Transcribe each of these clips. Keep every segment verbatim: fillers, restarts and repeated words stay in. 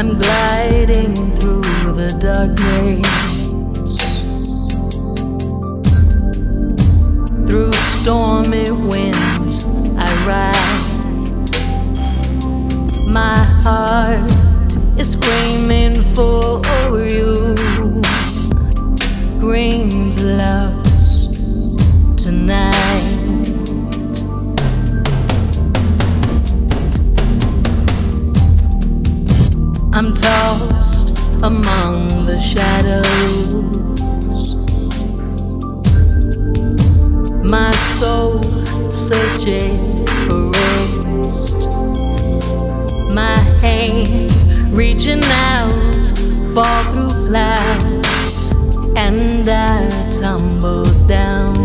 I'm gliding through the darkness, through stormy winds I ride. My heart is screaming for you. Screams loves tonight. I'm tossed among the shadows, my soul searches for rest, my hands reaching out, fall through clouds, and I tumble down.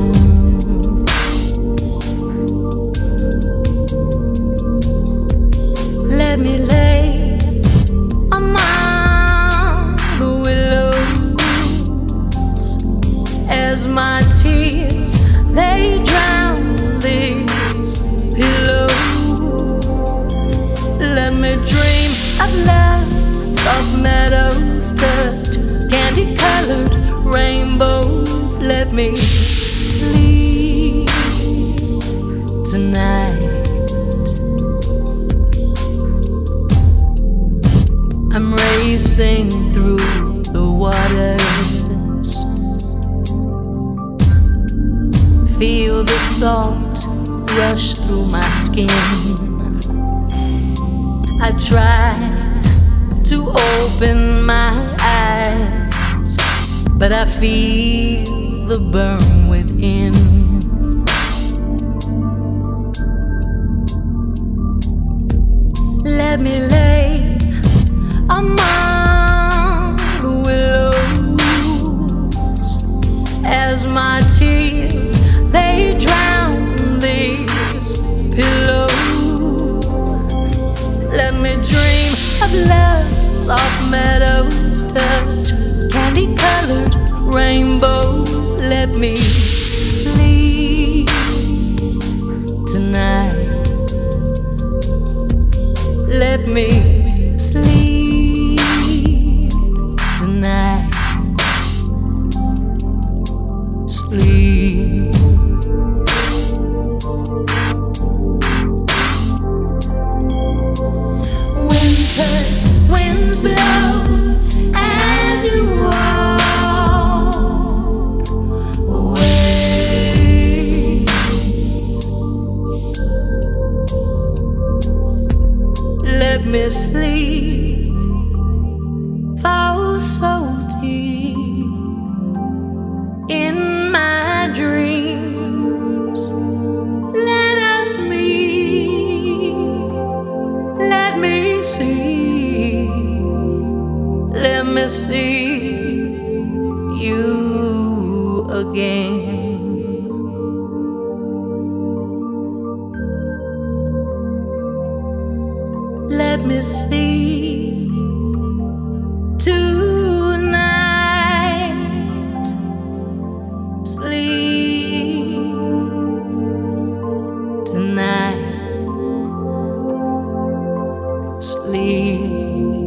Let me lay as my tears, they drown these pillows. Let me dream of love, soft meadows touch, candy-colored rainbows. Let me sleep tonight. I'm racing through the water. Feel the salt rush through my skin. I try to open my eyes, but I feel the burn within. Let me lay among the willows as my tears, they drown these pillows. Let me dream of love, soft meadows touch, candy-colored rainbows. Let me sleep tonight. Let me sleep tonight. Sleep. Winds blow as you walk away. Let me sleep, fall so deep in my dreams. Let us meet, let me see. Let me see you again. Let me see tonight. Sleep tonight. Sleep.